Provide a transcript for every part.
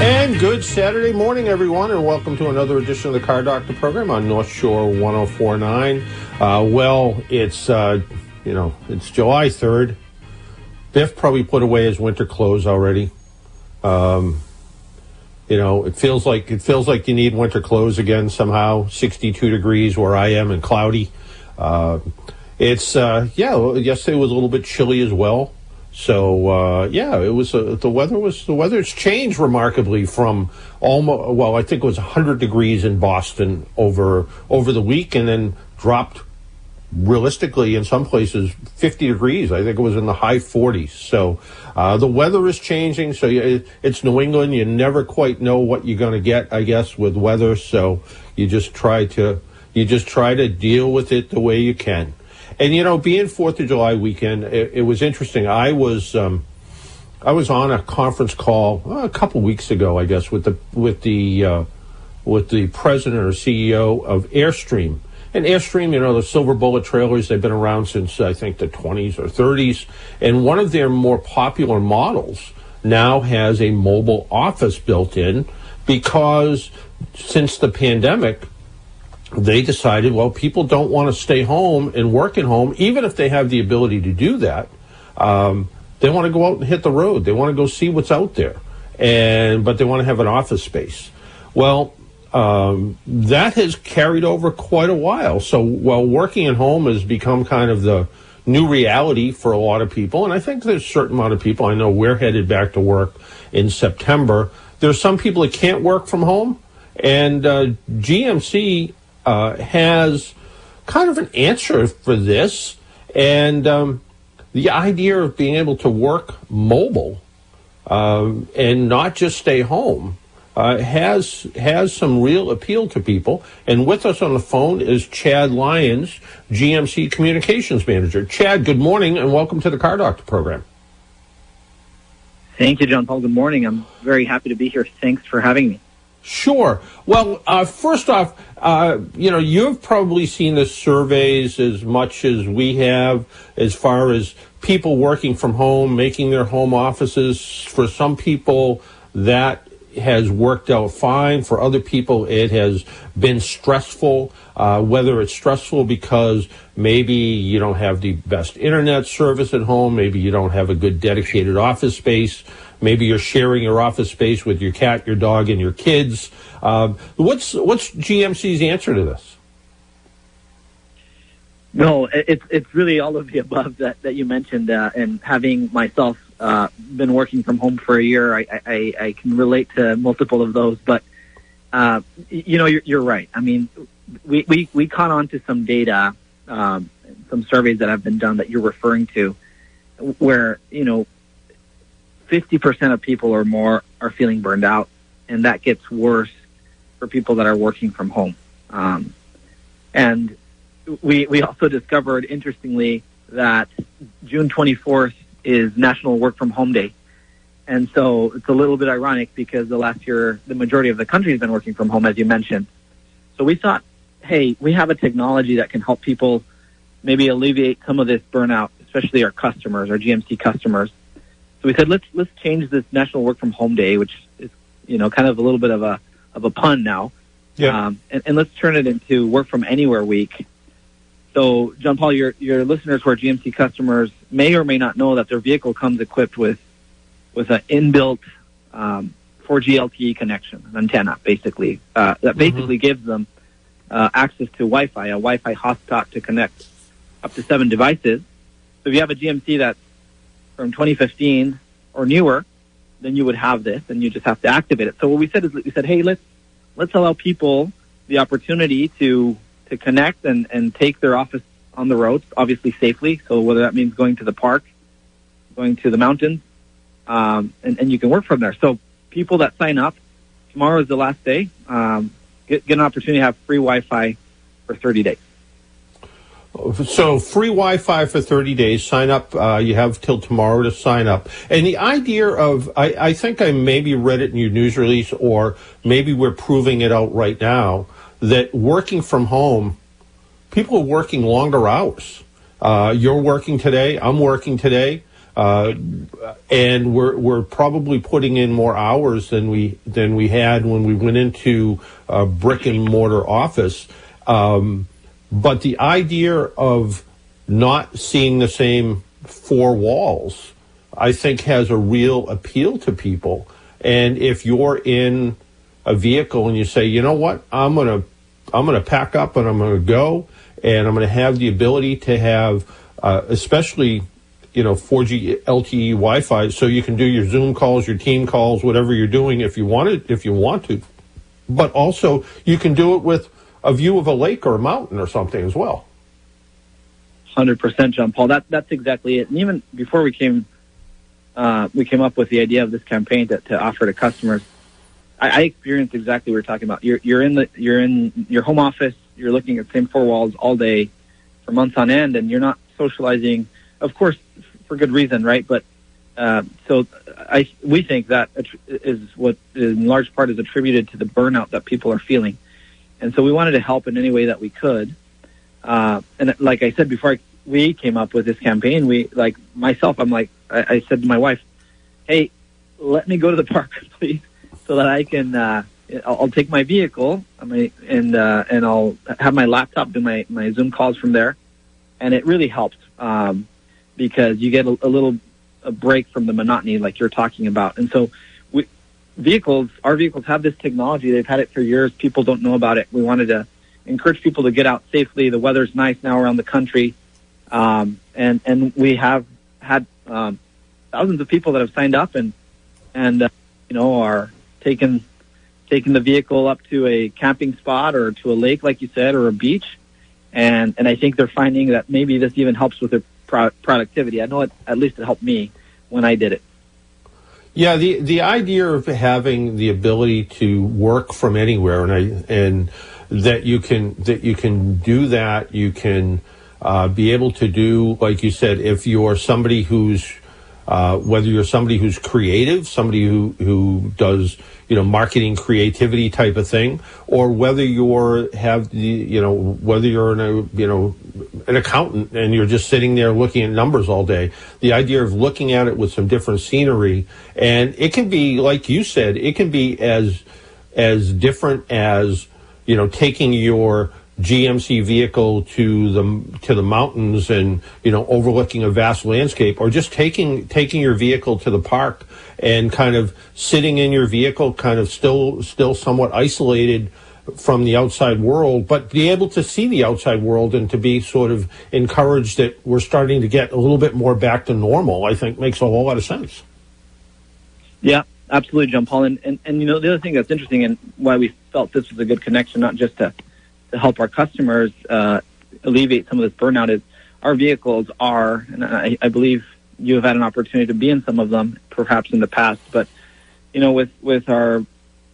And good Saturday morning, everyone, and welcome to another edition of the Car Doctor program on North Shore 104.9. It's July 3rd. Biff probably put away his winter clothes already. It feels like you need winter clothes again somehow. 62 degrees where I am and cloudy. Yesterday was a little bit chilly as well. So it was the weather's changed remarkably from almost, well, I think it was 100 degrees in Boston over the week, and then dropped realistically in some places 50 degrees. I think it was in the high 40s. So the weather is changing. So it's New England. You never quite know what you're going to get, I guess, with weather. So you just try to deal with it the way you can. And, being 4th of July weekend, it was interesting. I was on a conference call a couple weeks ago, I guess, with the president or CEO of Airstream. And Airstream, the silver bullet trailers, they've been around since, I think, the 20s or 30s. And one of their more popular models now has a mobile office built in because since the pandemic, they decided, well, people don't want to stay home and work at home, even if they have the ability to do that. They want to go out and hit the road. They want to go see what's out there, but they want to have an office space. Well, that has carried over quite a while. So while working at home has become kind of the new reality for a lot of people, and I think there's a certain amount of people, I know we're headed back to work in September. There's some people that can't work from home, and GMC... has kind of an answer for this, and the idea of being able to work mobile and not just stay home has some real appeal to people. And with us on the phone is Chad Lyons, GMC Communications Manager. Chad, good morning, and welcome to the Car Doctor program. Thank you, John Paul. Good morning. I'm very happy to be here. Thanks for having me. Sure. Well, first off, you've probably seen the surveys as much as we have as far as people working from home, making their home offices. For some people, that has worked out fine. For other people, it has been stressful, whether it's stressful because maybe you don't have the best internet service at home, maybe you don't have a good dedicated office space. Maybe you're sharing your office space with your cat, your dog, and your kids. What's GMC's answer to this? No, it's really all of the above that you mentioned. And having myself been working from home for a year, I can relate to multiple of those. But you're right. I mean, we caught on to some data, some surveys that have been done that you're referring to, where 50% of people or more are feeling burned out, and that gets worse for people that are working from home. And we also discovered, interestingly, that June 24th is National Work From Home Day. And so it's a little bit ironic because the last year, the majority of the country has been working from home, as you mentioned. So we thought, hey, we have a technology that can help people maybe alleviate some of this burnout, especially our customers, our GMC customers. So we said, let's change this National Work From Home Day, which is, kind of a little bit of a pun now. Yeah. And let's turn it into Work From Anywhere Week. So, John Paul, your listeners who are GMC customers may or may not know that their vehicle comes equipped with an inbuilt 4G LTE connection, an antenna, basically, that basically gives them access to Wi-Fi, a Wi-Fi hotspot to connect up to 7 devices. So if you have a GMC that's from 2015 or newer, then you would have this, and you just have to activate it. So what we said is, hey, let's allow people the opportunity to connect and take their office on the road, obviously safely. So whether that means going to the park, going to the mountains, and you can work from there. So people that sign up, tomorrow is the last day, get an opportunity to have free Wi-Fi for 30 days. So free Wi-Fi for 30 days. Sign up. You have till tomorrow to sign up. And the idea of, I think I maybe read it in your news release, or maybe we're proving it out right now, that working from home, people are working longer hours. You're working today. I'm working today. And we're probably putting in more hours than we had when we went into a brick and mortar office. But the idea of not seeing the same four walls, I think, has a real appeal to people. And if you're in a vehicle and you say, you know what, I'm gonna pack up and I'm gonna go, and I'm gonna have the ability to have, especially, 4G LTE Wi-Fi, so you can do your Zoom calls, your team calls, whatever you're doing, if you want to. But also, you can do it with a view of a lake or a mountain or something as well. 100%, John Paul. That's exactly it. And even before we came up with the idea of this campaign to offer to customers, I experienced exactly what we're talking about. You're in your home office. You're looking at the same four walls all day for months on end, and you're not socializing. Of course, for good reason, right? But so we think that is what, in large part, is attributed to the burnout that people are feeling. And so we wanted to help in any way that we could. And like I said before, we came up with this campaign. I said to my wife, "Hey, let me go to the park, please, so that I can. I'll take my vehicle, and I'll have my laptop do my Zoom calls from there." And it really helped because you get a little break from the monotony, like you're talking about. And so. Our vehicles have this technology. They've had it for years. People don't know about it. We wanted to encourage people to get out safely. The weather's nice now around the country. And we have had thousands of people that have signed up and are taking the vehicle up to a camping spot or to a lake, like you said, or a beach. And I think they're finding that maybe this even helps with their productivity. I know at least it helped me when I did it. Yeah, the idea of having the ability to work from anywhere, and that you can be able to do, like you said, if you're somebody who's whether you're somebody who's creative, somebody who does marketing, creativity type of thing, or whether you're an accountant and you're just sitting there looking at numbers all day. The idea of looking at it with some different scenery, and it can be, like you said, it can be as different as taking your GMC vehicle to the mountains and overlooking a vast landscape, or just taking your vehicle to the park and kind of sitting in your vehicle, kind of still somewhat isolated from the outside world, but be able to see the outside world and to be sort of encouraged that we're starting to get a little bit more back to normal, I think makes a whole lot of sense. Yeah, absolutely, John Paul. And the other thing that's interesting and why we felt this was a good connection, not just to help our customers alleviate some of this burnout, is our vehicles are, and I believe you have had an opportunity to be in some of them, perhaps in the past, but with our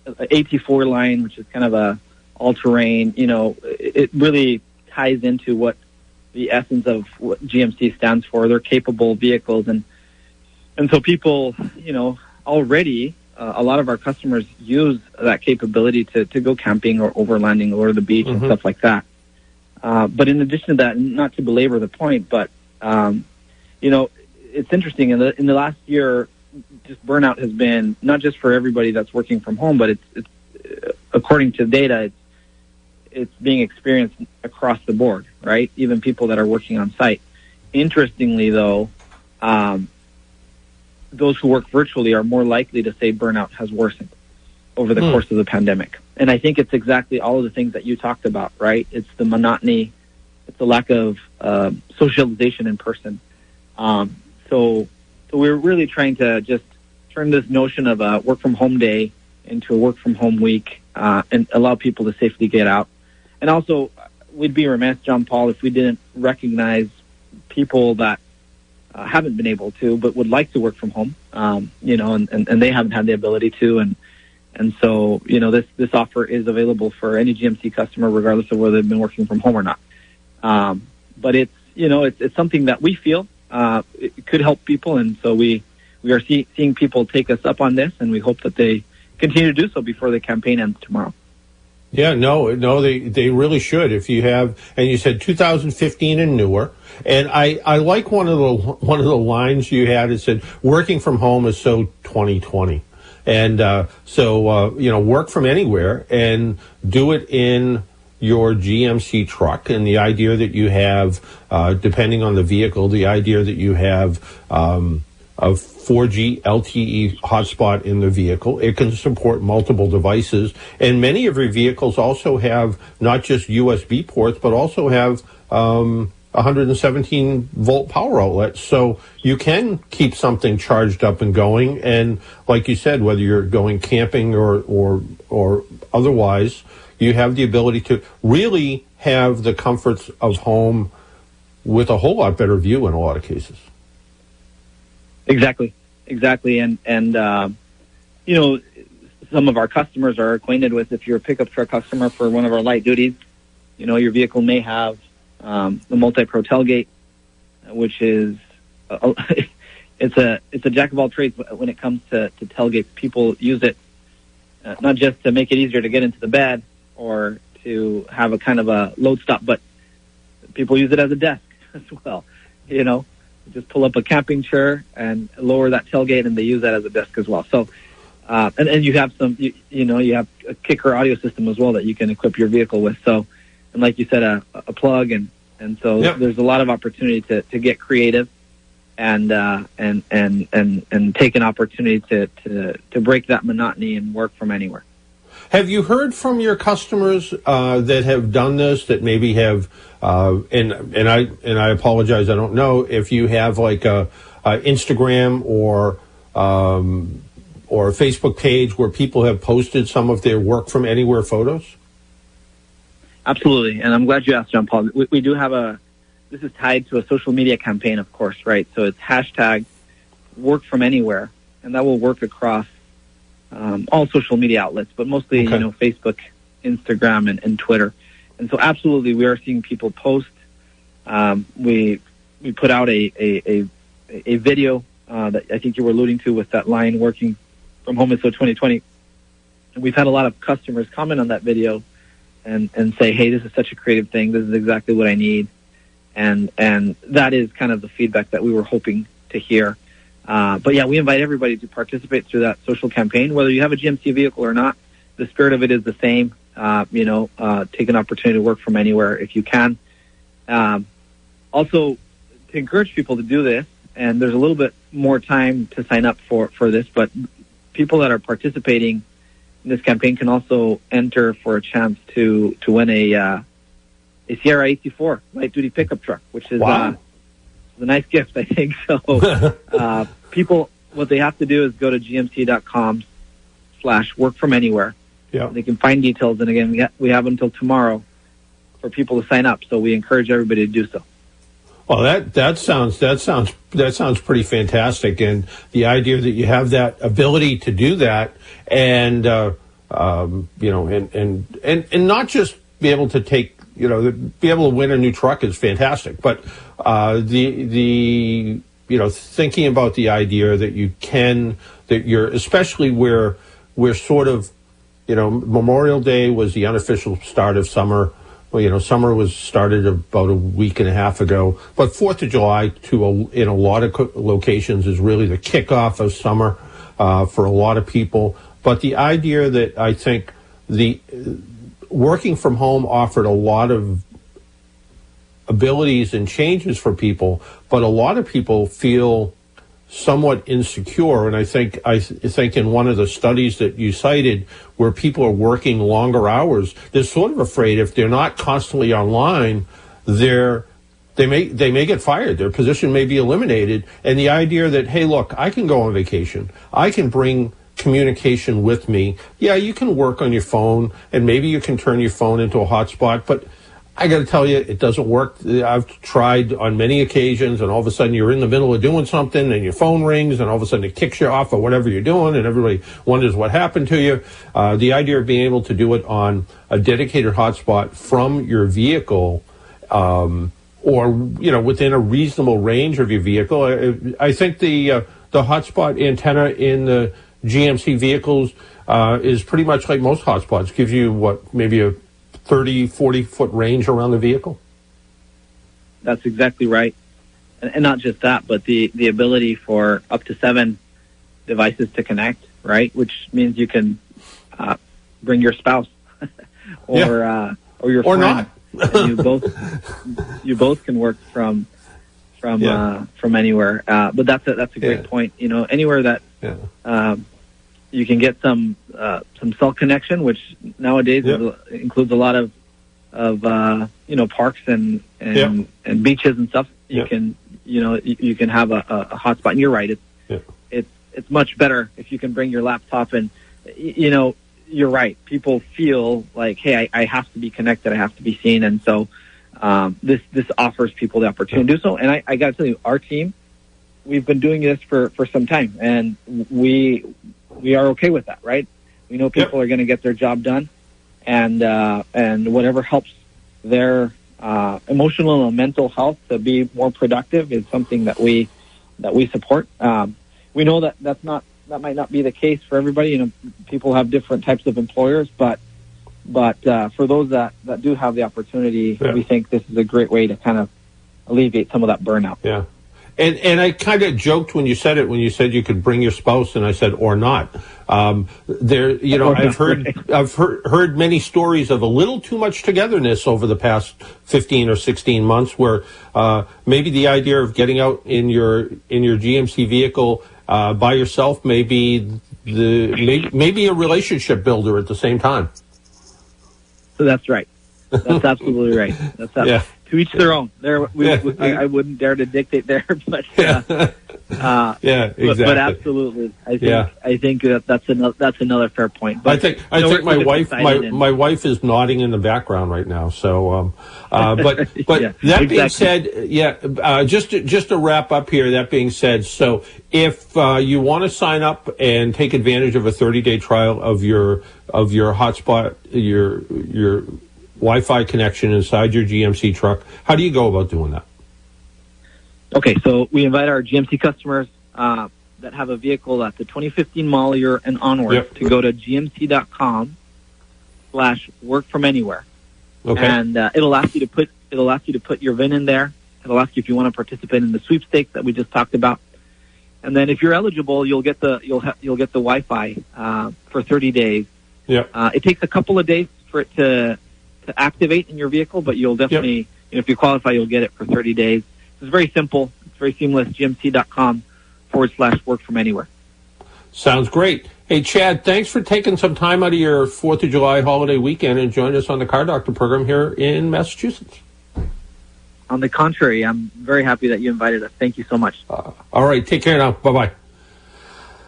AT4 line, which is kind of a all-terrain, it really ties into what the essence of what GMC stands for. They're capable vehicles, and so people, already. A lot of our customers use that capability to go camping or overlanding or the beach and stuff like that. But in addition to that, not to belabor the point, but, it's interesting. In the last year, just burnout has been not just for everybody that's working from home, but it's according to data, it's being experienced across the board, right? Even people that are working on site. Interestingly, though, those who work virtually are more likely to say burnout has worsened over the course of the pandemic. And I think it's exactly all of the things that you talked about, right? It's the monotony, it's the lack of socialization in person. So we're really trying to just turn this notion of a work from home day into a work from home week and allow people to safely get out. And also, we'd be remiss, John Paul, if we didn't recognize people that haven't been able to, but would like to work from home, you know, and they haven't had the ability to. And so, you know, this offer is available for any GMC customer, regardless of whether they've been working from home or not. But it's, you know, it's something that we feel it could help people. And so we are seeing people take us up on this, and we hope that they continue to do so before the campaign ends tomorrow. Yeah, no, they really should. If you have, and you said 2015 and newer, and I like one of the lines you had. It said working from home is so 2020, and you know, work from anywhere and do it in your GMC truck. And the idea that you have, depending on the vehicle, the idea that you have a 4G LTE hotspot in the vehicle. It can support multiple devices. And many of your vehicles also have not just USB ports, but also have 117-volt power outlets. So you can keep something charged up and going. And like you said, whether you're going camping or otherwise, you have the ability to really have the comforts of home with a whole lot better view in a lot of cases. Exactly. And you know, some of our customers are acquainted with, if you're a pickup truck customer for one of our light duties, you know, your vehicle may have the multi-pro tailgate, which is, it's a jack of all trades when it comes to tailgates. People use it not just to make it easier to get into the bed or to have a kind of a load stop, but people use it as a desk as well, you know. Just pull up a camping chair and lower that tailgate, and they use that as a desk as well. So, and you have some, you have a kicker audio system as well that you can equip your vehicle with. So, and like you said, a plug, and so yep. There's a lot of opportunity to get creative, and take an opportunity to break that monotony and work from anywhere. Have you heard from your customers that have done this, that maybe have? And I apologize, I don't know if you have like a Instagram or a Facebook page where people have posted some of their work from anywhere photos. Absolutely, and I'm glad you asked, John Paul. We do have this is tied to a social media campaign, of course, right? So it's hashtag work from anywhere, and that will work across all social media outlets, but mostly okay. You know, Facebook, Instagram, and Twitter. And so absolutely, we are seeing people post. We put out a video that I think you were alluding to with that line, working from home is so 2020. And we've had a lot of customers comment on that video and say, hey, this is such a creative thing. This is exactly what I need. And that is kind of the feedback that we were hoping to hear. But yeah, we invite everybody to participate through that social campaign, whether you have a GMC vehicle or not. The spirit of it is the same. Take an opportunity to work from anywhere if you can. Also, to encourage people to do this, and there's a little bit more time to sign up for this, but people that are participating in this campaign can also enter for a chance to win a Sierra 8C4 light-duty pickup truck, which is a nice gift, I think. So people, what they have to do is go to gmc.com/workfromanywhere. Yeah. They can find details, and again, we have until tomorrow for people to sign up. So we encourage everybody to do so. Well, that sounds pretty fantastic, and the idea that you have that ability to do that, and you know, and not just be able to take, you know, be able to win a new truck is fantastic, but the you know, thinking about the idea that you can, that you're, especially where we're sort of, you know, Memorial Day was the unofficial start of summer. Well, you know, summer was started about a week and a half ago. But 4th of July, in a lot of locations, is really the kickoff of summer for a lot of people. But the idea that I think the working from home offered a lot of abilities and changes for people, but a lot of people feel somewhat insecure, and I think in one of the studies that you cited, where people are working longer hours, they're sort of afraid if they're not constantly online, they may get fired, their position may be eliminated. And the idea that, hey, look, I can go on vacation, I can bring communication with me. Yeah, you can work on your phone, and maybe you can turn your phone into a hotspot, but I got to tell you, it doesn't work. I've tried on many occasions, and all of a sudden you're in the middle of doing something, and your phone rings, and all of a sudden it kicks you off of whatever you're doing, and everybody wonders what happened to you. The idea of being able to do it on a dedicated hotspot from your vehicle, or within a reasonable range of your vehicle. I think the hotspot antenna in the GMC vehicles is pretty much like most hotspots. Gives you what, maybe a 30, 40-foot range around the vehicle? That's exactly right. And not just that, but the ability for up to 7 devices to connect, right? Which means you can bring your spouse or your friend. Or not. you both can work from anywhere. But that's a great point. Anywhere that you can get some cell connection, which nowadays includes a lot of parks and beaches and stuff. You can have a hotspot. And you're right, it's much better if you can bring your laptop. And you're right. People feel like, hey, I have to be connected. I have to be seen. And so this offers people the opportunity to do so. And I got to tell you, our team, we've been doing this for some time, and we are okay with that, right? We know people are going to get their job done, and whatever helps their emotional and mental health to be more productive is something that we support. We know that might not be the case for everybody. People have different types of employers, but for those that do have the opportunity, we think this is a great way to kind of alleviate some of that burnout. Yeah. And I kind of joked when you said you could bring your spouse, and I said, or not. I've heard many stories of a little too much togetherness over the past 15 or 16 months, where maybe the idea of getting out in your GMC vehicle by yourself may be maybe a relationship builder at the same time. So that's right. That's absolutely right. That's absolutely right. To each their own. I wouldn't dare to dictate there, but exactly. But absolutely, I think that's another fair point. But I think my wife is nodding in the background right now. So, but that being said, just to wrap up here. That being said, so if you want to sign up and take advantage of a 30-day trial of your hotspot, your Wi-Fi connection inside your GMC truck, how do you go about doing that? Okay, so we invite our GMC customers that have a vehicle at the 2015 model year and onward to go to gmc.com/work from anywhere. Okay, and it'll ask you to put your VIN in there. It'll ask you if you want to participate in the sweepstakes that we just talked about. And then if you're eligible, you'll get the Wi-Fi for 30 days. Yeah, it takes a couple of days for it to activate in your vehicle, but you'll definitely, if you qualify, you'll get it for 30 days. It's very simple. It's very seamless. GMC.com/work from anywhere. Sounds great. Hey, Chad, thanks for taking some time out of your 4th of July holiday weekend and joining us on the Car Doctor program here in Massachusetts. On the contrary, I'm very happy that you invited us. Thank you so much. All right. Take care now. Bye-bye.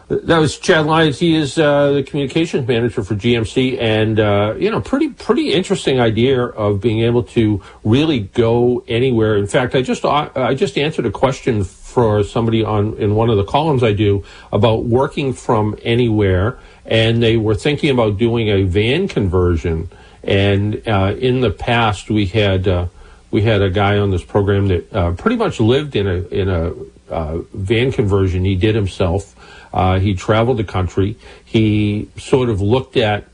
That was Chad Lyons. He is the communications manager for GMC, and pretty interesting idea of being able to really go anywhere. In fact, I just answered a question for somebody in one of the columns I do about working from anywhere, and they were thinking about doing a van conversion. And in the past, we had a guy on this program that pretty much lived in a van conversion. He did himself. He traveled the country. He sort of looked at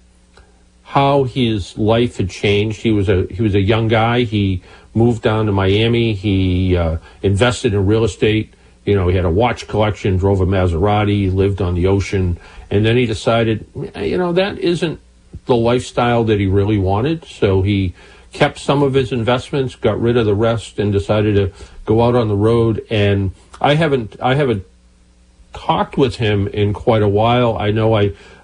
how his life had changed. He was a young guy. He moved down to Miami. He invested in real estate. He had a watch collection, drove a Maserati, lived on the ocean, and then he decided, that isn't the lifestyle that he really wanted. So he kept some of his investments, got rid of the rest, and decided to go out on the road. And I haven't talked with him in quite a while. I know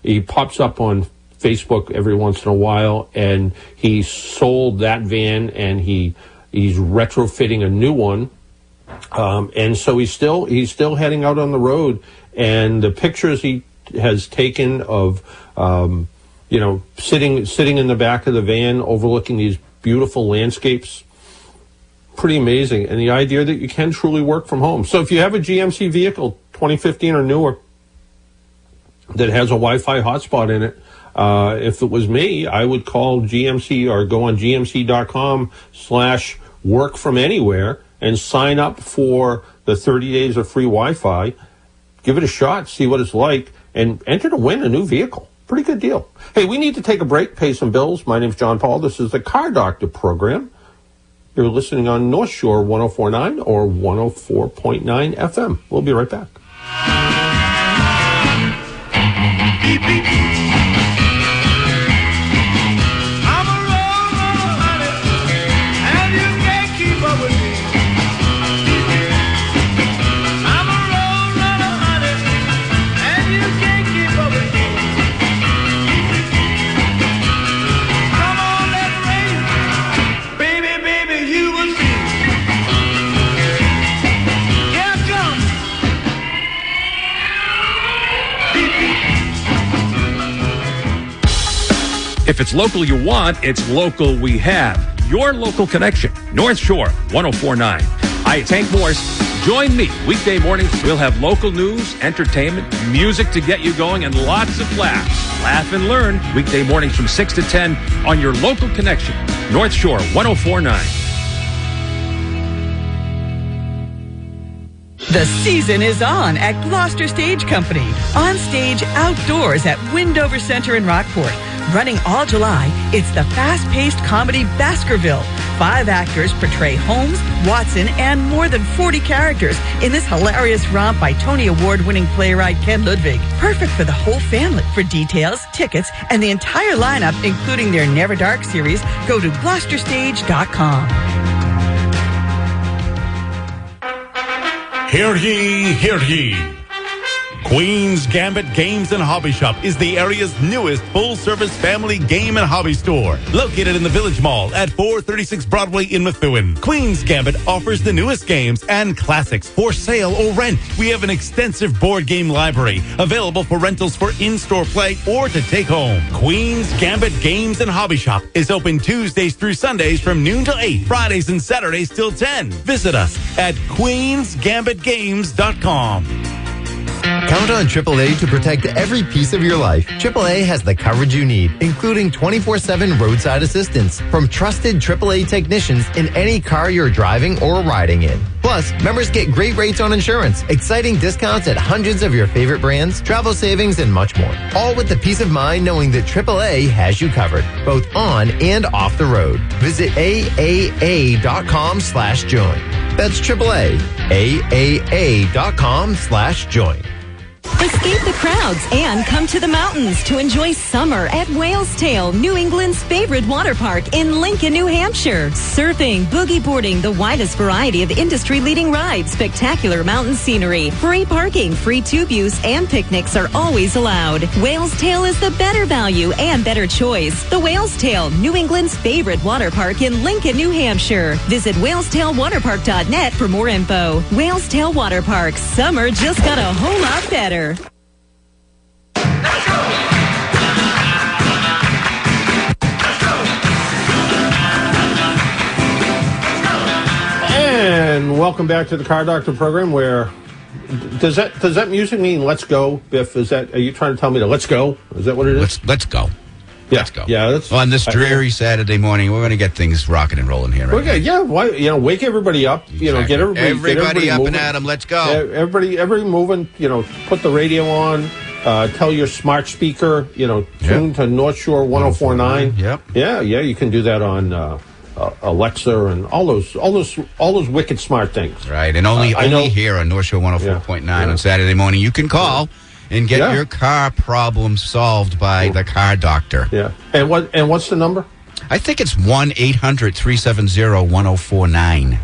he pops up on Facebook every once in a while, and he sold that van, and he's retrofitting a new one, and so he's still heading out on the road. And the pictures he has taken of sitting in the back of the van overlooking these beautiful landscapes. Pretty amazing. And the idea that you can truly work from home. So if you have a GMC vehicle, 2015 or newer, that has a Wi-Fi hotspot in it, if it was me, I would call GMC or go on gmc.com/work-from-anywhere and sign up for the 30 days of free Wi-Fi. Give it a shot, see what it's like, and enter to win a new vehicle. Pretty good deal. Hey, we need to take a break, pay some bills. My name's John Paul. This is the Car Doctor program. You're listening on North Shore 104.9 or 104.9 FM. We'll be right back. Beep, beep, beep. If it's local you want, it's local we have. Your local connection, North Shore 104.9. Hi, it's Hank Morse. Join me weekday mornings. We'll have local news, entertainment, music to get you going, and lots of laughs. Laugh and learn weekday mornings from 6 to 10 on your local connection, North Shore 104.9. The season is on at Gloucester Stage Company. On stage outdoors at Windover Center in Rockport. Running all July, it's the fast-paced comedy Baskerville. 5 actors portray Holmes, Watson, and more than 40 characters in this hilarious romp by Tony Award-winning playwright Ken Ludwig. Perfect for the whole family. For details, tickets, and the entire lineup, including their Never Dark series, go to gloucesterstage.com. Hear ye, hear ye. Queen's Gambit Games and Hobby Shop is the area's newest full-service family game and hobby store. Located in the Village Mall at 436 Broadway in Methuen, Queen's Gambit offers the newest games and classics for sale or rent. We have an extensive board game library available for rentals for in-store play or to take home. Queen's Gambit Games and Hobby Shop is open Tuesdays through Sundays from noon to 8, Fridays and Saturdays till 10. Visit us at queensgambitgames.com. Count on AAA to protect every piece of your life. AAA has the coverage you need, including 24/7 roadside assistance from trusted AAA technicians in any car you're driving or riding in. Plus, members get great rates on insurance, exciting discounts at hundreds of your favorite brands, travel savings, and much more. All with the peace of mind knowing that AAA has you covered, both on and off the road. Visit AAA.com/join. That's AAA. AAA.com/join. Escape the crowds and come to the mountains to enjoy summer at Whale's Tale, New England's favorite water park in Lincoln, New Hampshire. Surfing, boogie boarding, the widest variety of industry-leading rides, spectacular mountain scenery, free parking, free tube use, and picnics are always allowed. Whale's Tale is the better value and better choice. The Whale's Tale, New England's favorite water park in Lincoln, New Hampshire. Visit whalestailwaterpark.net for more info. Whale's Tale Water Park. Summer just got a whole lot better. And welcome back to the Car Doctor program. Where does that music mean "Let's go"? Biff, is that, are you trying to tell me to let's go? Is that what it is? Let's go. Yeah. Let's go. Yeah. That's, on this dreary Saturday morning, we're going to get things rocking and rolling here. Right okay. Now. Yeah. Why? You know, wake everybody up. Exactly. You know, get everybody up moving. And at 'em. Let's go. Everybody moving. You know, put the radio on. Tell your smart speaker. You know, tune to North Shore 104.9. Yep. Yeah. Yeah. You can do that on Alexa and all those wicked smart things. Right. And only here on North Shore 104.9 on Saturday morning, you can call. And get your car problem solved by the Car Doctor. Yeah. And what's the number? I think it's 1-800-370-1049.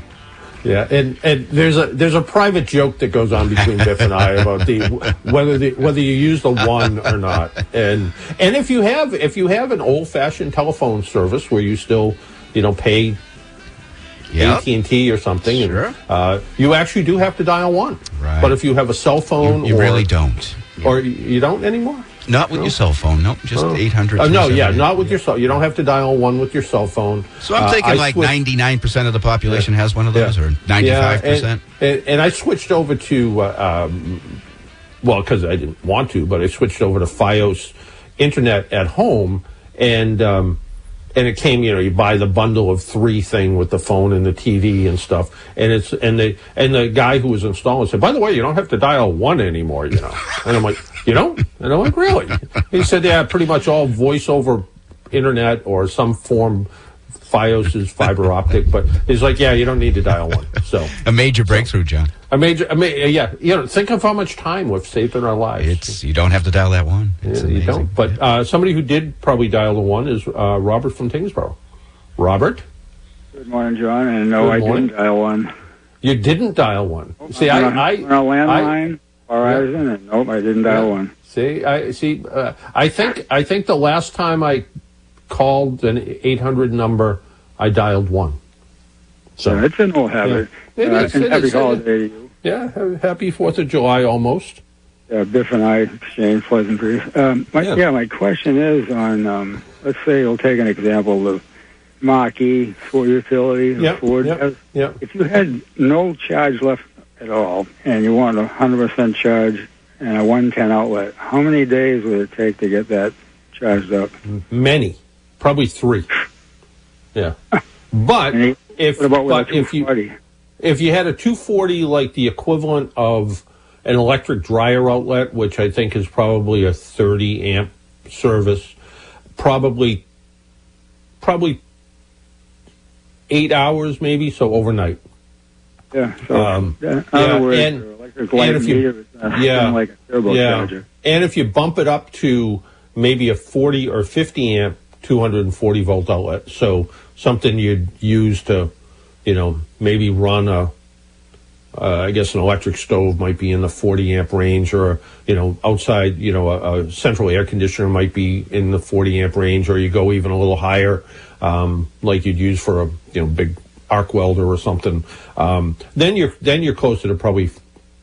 Yeah, and there's a private joke that goes on between Biff and I about whether you use the one or not. And if you have an old-fashioned telephone service where you still, you know, pay AT&T or something, and, you actually do have to dial one. Right. But if you have a cell phone, you really don't. Or you don't anymore? Not with your cell phone. Nope, just 800. No, yeah, not with your cell. You don't have to dial one with your cell phone. So I'm thinking like 99% of the population has one of those, or 95%. And I switched over to, well, because I didn't want to, but I switched over to Fios internet at home, and it came, you buy the bundle of three thing with the phone and the TV and stuff, and it's and the guy who was installing said, by the way, you don't have to dial one anymore, and I'm like, you don't? And I'm like, really? He said, yeah, pretty much all voice over internet or some form. Fios is fiber optic, but he's like, yeah, you don't need to dial one. So a major breakthrough, John. Yeah, think of how much time we've saved in our lives. You don't have to dial that one. It's amazing. You don't. But somebody who did probably dial the one is Robert from Tingsboro. Robert. Good morning, John. And no, I didn't dial one. You didn't dial one. Oh, see, on a landline. I was in it. Nope, I didn't dial one. See, I think the last time I called an 800 number, I dialed one. So it's an old habit. Yeah. Happy holiday to you. Yeah, happy 4th of July almost. Yeah, Biff and I exchanged pleasant briefs. My question is on, let's say you'll take an example of Mach-E for utility. Yep, Ford. Yep, yep. If you had no charge left at all and you want 100% charge and a 110 outlet, how many days would it take to get that charged up? Many. Probably 3. Yeah. But if you had a 240, like the equivalent of an electric dryer outlet, which I think is probably a 30-amp service, probably 8 hours maybe, so overnight. Yeah. So and if you bump it up to maybe a 40 or 50-amp 240-volt outlet, so something you'd use to, maybe run a, I guess an electric stove might be in the 40-amp range, or, outside, a central air conditioner might be in the 40-amp range, or you go even a little higher, like you'd use for a, big arc welder or something. Then you're closer to probably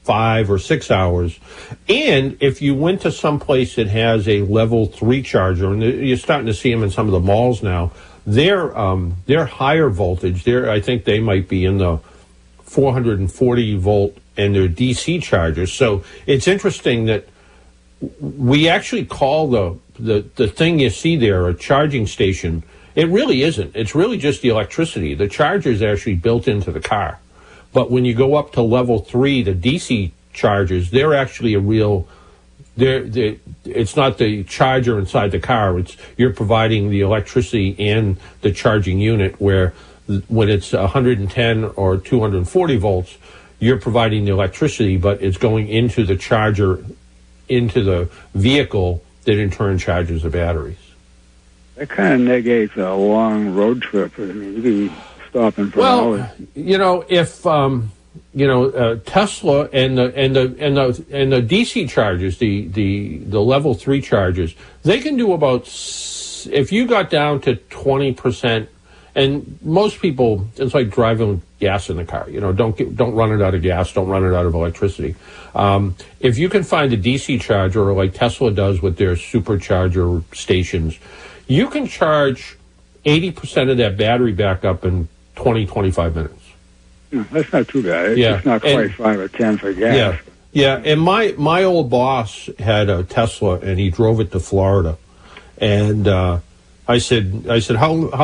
5 or 6 hours. And if you went to some place that has a level 3 charger, and you're starting to see them in some of the malls now, they're higher voltage. I think they might be in the 440 volt, and they're DC chargers. So it's interesting that we actually call the thing you see there a charging station. It really isn't. It's really just the electricity. The charger is actually built into the car. But when you go up to level 3, the DC chargers, they're actually a real. It's not the charger inside the car. It's you're providing the electricity and the charging unit. Where when it's 110 or 240 volts, you're providing the electricity, but it's going into the charger, into the vehicle that in turn charges the batteries. That kind of negates a long road trip. I mean, Tesla and the DC chargers, the level 3 chargers, they can do about, if you got down to 20%, and most people, it's like driving gas in the car. Don't run it out of gas, don't run it out of electricity. If you can find a DC charger, or like Tesla does with their supercharger stations, you can charge 80% of that battery back up in 20, 25 minutes. No, that's not too bad. It's not quite 5 or 10 for gas. Yeah, and my old boss had a Tesla, and he drove it to Florida. And I said, how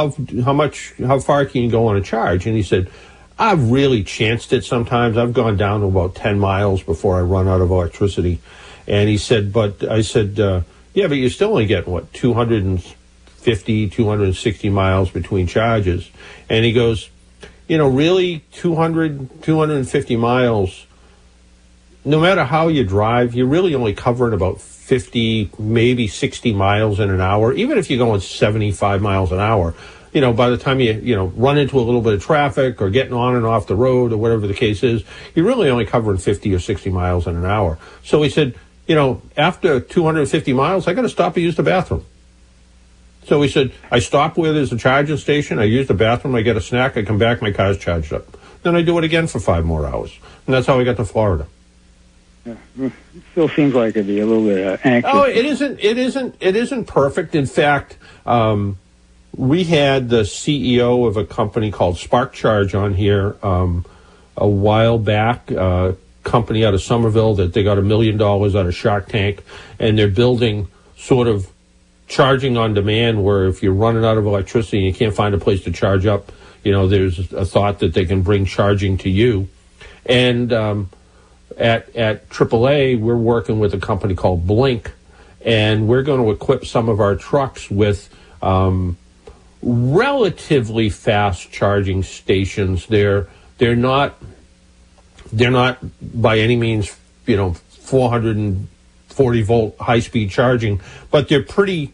far can you go on a charge? And he said, I've really chanced it sometimes. I've gone down to about 10 miles before I run out of electricity. And he said, but you're still only getting, 250, 260 miles between charges. And he goes, really 200, 250 miles, no matter how you drive, you're really only covering about 50, maybe 60 miles in an hour. Even if you're going 75 miles an hour, by the time you, run into a little bit of traffic or getting on and off the road or whatever the case is, you're really only covering 50 or 60 miles in an hour. So he said, after 250 miles, I got to stop and use the bathroom. So he said, I stop where there's a charging station, I use the bathroom, I get a snack, I come back, my car's charged up. Then I do it again for 5 more hours. And that's how I got to Florida. It still seems like it'd be a little bit anxious. Oh, it isn't perfect. In fact, we had the CEO of a company called Spark Charge on here a while back, a company out of Somerville that they got $1 million out of Shark Tank, and they're building sort of charging on demand where if you're running out of electricity and you can't find a place to charge up, you know, there's a thought that they can bring charging to you. And at AAA, we're working with a company called Blink, and we're going to equip some of our trucks with relatively fast charging stations. They're not by any means, you know, 440 volt high speed charging, but they're pretty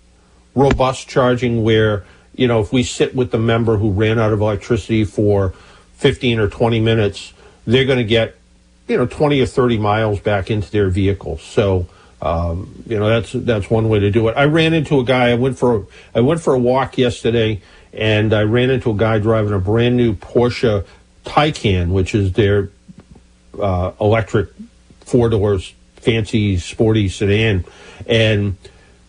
robust charging where, you know, if we sit with the member who ran out of electricity for 15 or 20 minutes, they're going to get, you know, 20 or 30 miles back into their vehicle. So, you know, that's one way to do it. I ran into a guy. I went for a walk yesterday, and I ran into a guy driving a brand new Porsche Taycan, which is their electric four-doors, fancy, sporty sedan. And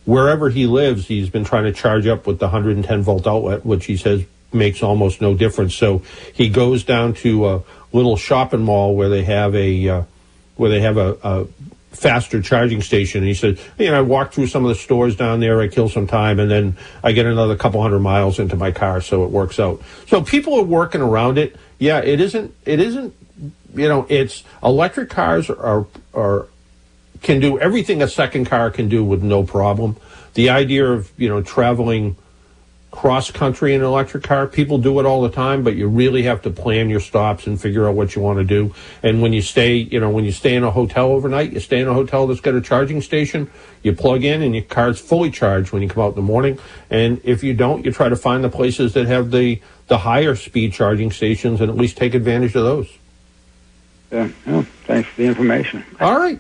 wherever he lives, he's been trying to charge up with the 110-volt outlet, which he says makes almost no difference. So he goes down to a little shopping mall where they have a faster charging station. And he said, you know, I walked through some of the stores down there, I kill some time, and then I get another couple hundred miles into my car, so it works out. So people are working around it. Yeah, it isn't, you know, it's electric cars are can do everything a second car can do with no problem. The idea of, you know, traveling cross-country in an electric car, people do it all the time, but you really have to plan your stops and figure out what you want to do. And when you stay, you know, when you stay in a hotel overnight, you stay in a hotel that's got a charging station, you plug in and your car's fully charged when you come out in the morning. And if you don't, you try to find the places that have the higher speed charging stations and at least take advantage of those. Yeah, well, thanks for the information. All right.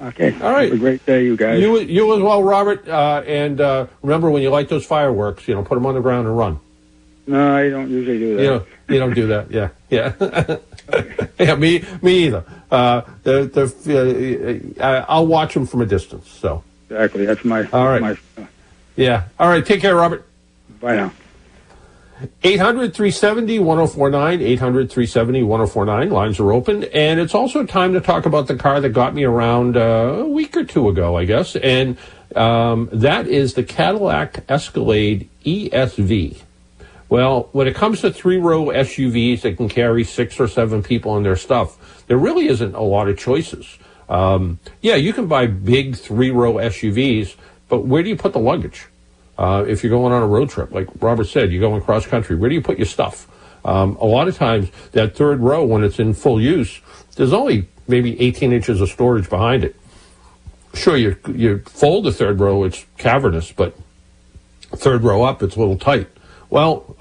Okay. All right. Have a great day, you guys. You as well, Robert. And remember, when you light those fireworks, you know, put them on the ground and run. No, I don't usually do that. You don't do that. Yeah, yeah. Okay. Yeah, me either. I'll watch them from a distance. So exactly, that's my. All right. Yeah. All right. Take care, Robert. Bye now. 800-370-1049, 800-370-1049. Lines are open. And it's also time to talk about the car that got me around a week or two ago, I guess. And that is the Cadillac Escalade ESV. Well, when it comes to three-row SUVs that can carry 6 or 7 people in their stuff, there really isn't a lot of choices. Yeah, you can buy big three-row SUVs, but where do you put the luggage? If you're going on a road trip, like Robert said, you're going cross country, where do you put your stuff? A lot of times that third row, when it's in full use, there's only maybe 18 inches of storage behind it. Sure, you fold the third row, it's cavernous, but third row up, it's a little tight. Well,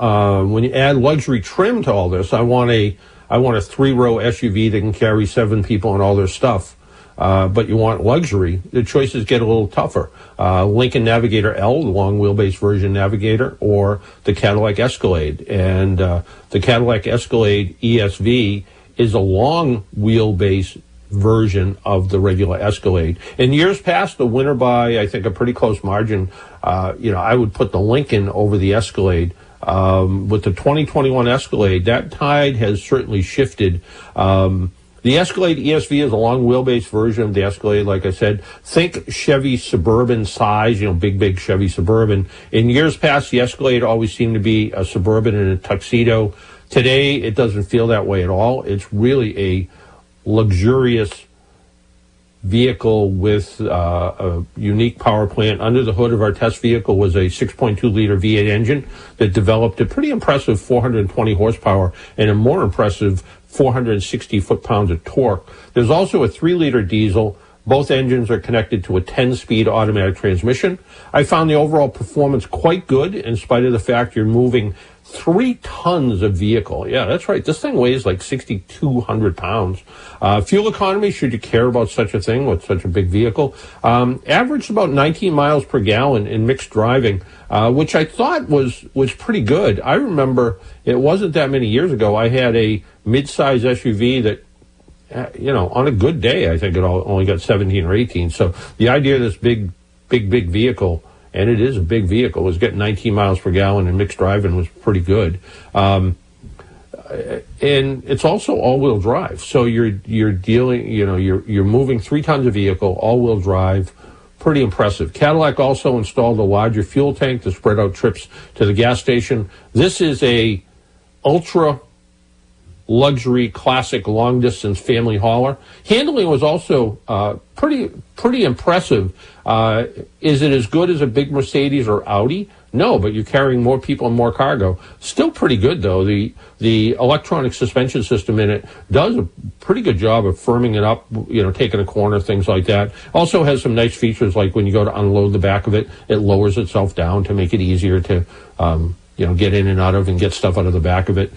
when you add luxury trim to all this, I want a 3-row SUV that can carry 7 people and all their stuff. But you want luxury, the choices get a little tougher. Lincoln Navigator L, the long wheelbase version Navigator, or the Cadillac Escalade. And the Cadillac Escalade ESV is a long wheelbase version of the regular Escalade. In years past, the winner by, I think, a pretty close margin, you know, I would put the Lincoln over the Escalade. With the 2021 Escalade, that tide has certainly shifted. The Escalade ESV is a long wheelbase version of the Escalade, like I said. Think Chevy Suburban size, you know, big Chevy Suburban. In years past, the Escalade always seemed to be a Suburban in a tuxedo. Today, it doesn't feel that way at all. It's really a luxurious vehicle with a unique power plant. Under the hood of our test vehicle was a 6.2-liter V8 engine that developed a pretty impressive 420 horsepower and a more impressive 460 foot-pounds of torque. There's also a 3-liter diesel. Both engines are connected to a 10-speed automatic transmission. I found the overall performance quite good in spite of the fact you're moving 3 tons of vehicle. Yeah, that's right. This thing weighs like 6,200 pounds. Fuel economy, should you care about such a thing with such a big vehicle, averaged about 19 miles per gallon in mixed driving, which I thought was pretty good. I remember it wasn't that many years ago. I had a mid-size SUV that you know, on a good day, I think it only got 17 or 18. So the idea of this big vehicle, and it is a big vehicle, was getting 19 miles per gallon and mixed driving was pretty good. And it's also all-wheel drive. So you're dealing, you know, you're moving 3 tons of vehicle, all-wheel drive. Pretty impressive. Cadillac also installed a larger fuel tank to spread out trips to the gas station. This is a ultra luxury classic long distance family hauler. Handling was also pretty impressive. Is it as good as a big Mercedes or Audi? No, but you're carrying more people and more cargo. Still pretty good, though. The electronic suspension system in it does a pretty good job of firming it up, you know, taking a corner, things like that. Also has some nice features, like when you go to unload the back of it, it lowers itself down to make it easier to, you know, get in and out of and get stuff out of the back of it.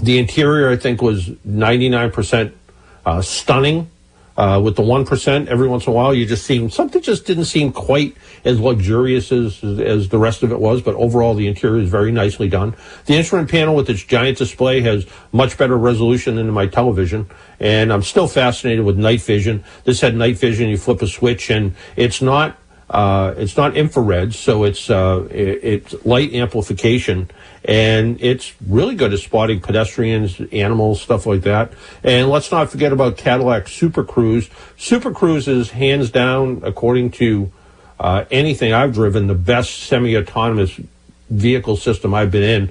The interior, I think, was 99% stunning. With the 1%, every once in a while, you just seem, something just didn't seem quite as luxurious as the rest of it was, but overall the interior is very nicely done. The instrument panel with its giant display has much better resolution than my television, and I'm still fascinated with night vision. This had night vision, you flip a switch, and it's not infrared, so it's light amplification, and it's really good at spotting pedestrians, animals, stuff like that. And let's not forget about Cadillac Super Cruise. Super Cruise is hands down, according to anything I've driven, the best semi-autonomous vehicle system I've been in.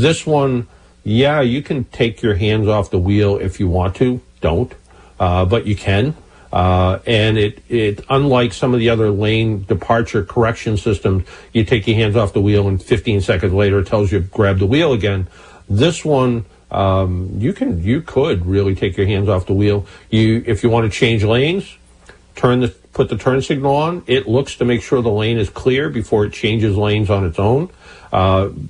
This one, yeah, you can take your hands off the wheel if you want to. Don't, but you can. And it unlike some of the other lane departure correction systems, you take your hands off the wheel and 15 seconds later it tells you to grab the wheel again. This one, you could really take your hands off the wheel. If you want to change lanes, put the turn signal on. It looks to make sure the lane is clear before it changes lanes on its own.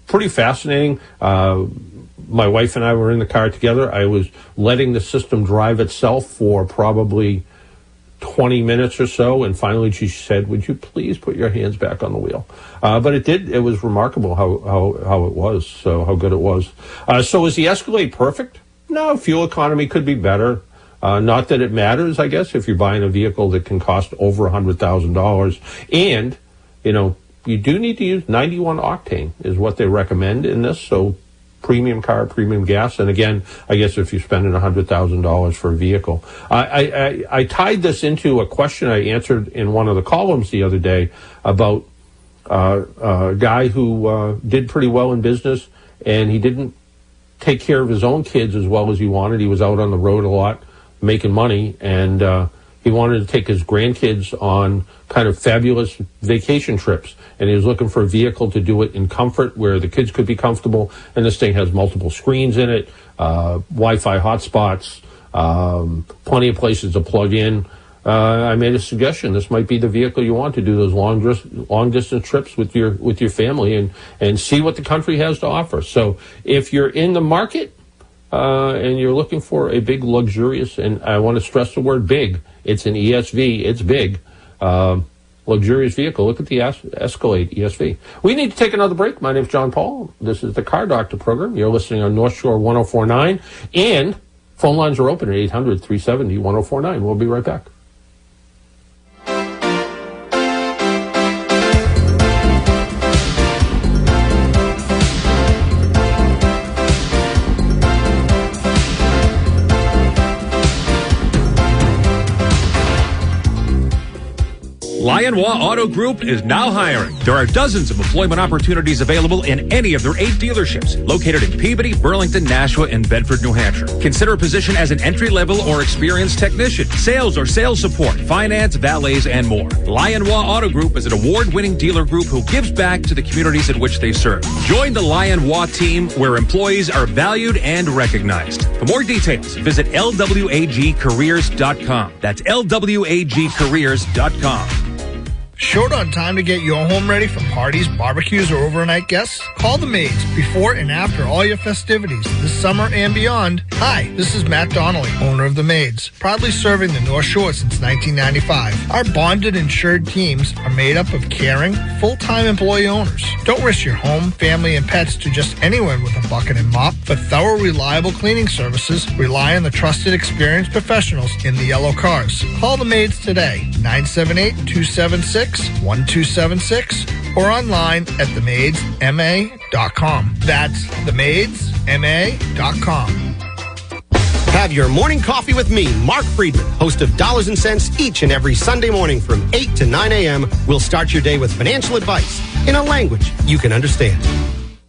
Pretty fascinating. My wife and I were in the car together. I was letting the system drive itself for probably 20 minutes or so, and finally she said, would you please put your hands back on the wheel? But it did. It was remarkable how it was, so how good it was. So is the Escalade perfect? No, fuel economy could be better. Not that it matters, I guess, if you're buying a vehicle that can cost over $100,000. And, you know, you do need to use 91 octane is what they recommend in this, so premium car, premium gas, and again, I guess if you're spending $100,000 for a vehicle. I tied this into a question I answered in one of the columns the other day about a guy who did pretty well in business, and he didn't take care of his own kids as well as he wanted. He was out on the road a lot making money, and he wanted to take his grandkids on kind of fabulous vacation trips, and he was looking for a vehicle to do it in comfort where the kids could be comfortable. And this thing has multiple screens in it, Wi-Fi hotspots, plenty of places to plug in. I made a suggestion. This might be the vehicle you want to do those long distance trips with your family and see what the country has to offer. So if you're in the market and you're looking for a big, luxurious, and I want to stress the word big, it's an ESV. It's big. Luxurious vehicle. Look at the Escalade ESV. We need to take another break. My name's John Paul. This is the Car Doctor program. You're listening on North Shore 104.9. And phone lines are open at 800-370-1049. We'll be right back. Lion Waugh Auto Group is now hiring. There are dozens of employment opportunities available in any of their 8 dealerships located in Peabody, Burlington, Nashua, and Bedford, New Hampshire. Consider a position as an entry-level or experienced technician, sales or sales support, finance, valets, and more. Lion Waugh Auto Group is an award-winning dealer group who gives back to the communities in which they serve. Join the Lion Waugh team where employees are valued and recognized. For more details, visit lwagcareers.com. That's lwagcareers.com. Short on time to get your home ready for parties, barbecues, or overnight guests? Call the maids before and after all your festivities this summer and beyond. Hi, this is Matt Donnelly, owner of the Maids, proudly serving the North Shore since 1995. Our bonded insured teams are made up of caring, full-time employee owners. Don't risk your home, family, and pets to just anyone with a bucket and mop. For thorough, reliable cleaning services, rely on the trusted, experienced professionals in the yellow cars. Call the Maids today, 978-276-1276, or online at themaidsma.com. That's themaidsma.com. Have your morning coffee with me, Mark Friedman, host of Dollars and Cents, each and every Sunday morning from 8 to 9 a.m. We'll start your day with financial advice in a language you can understand.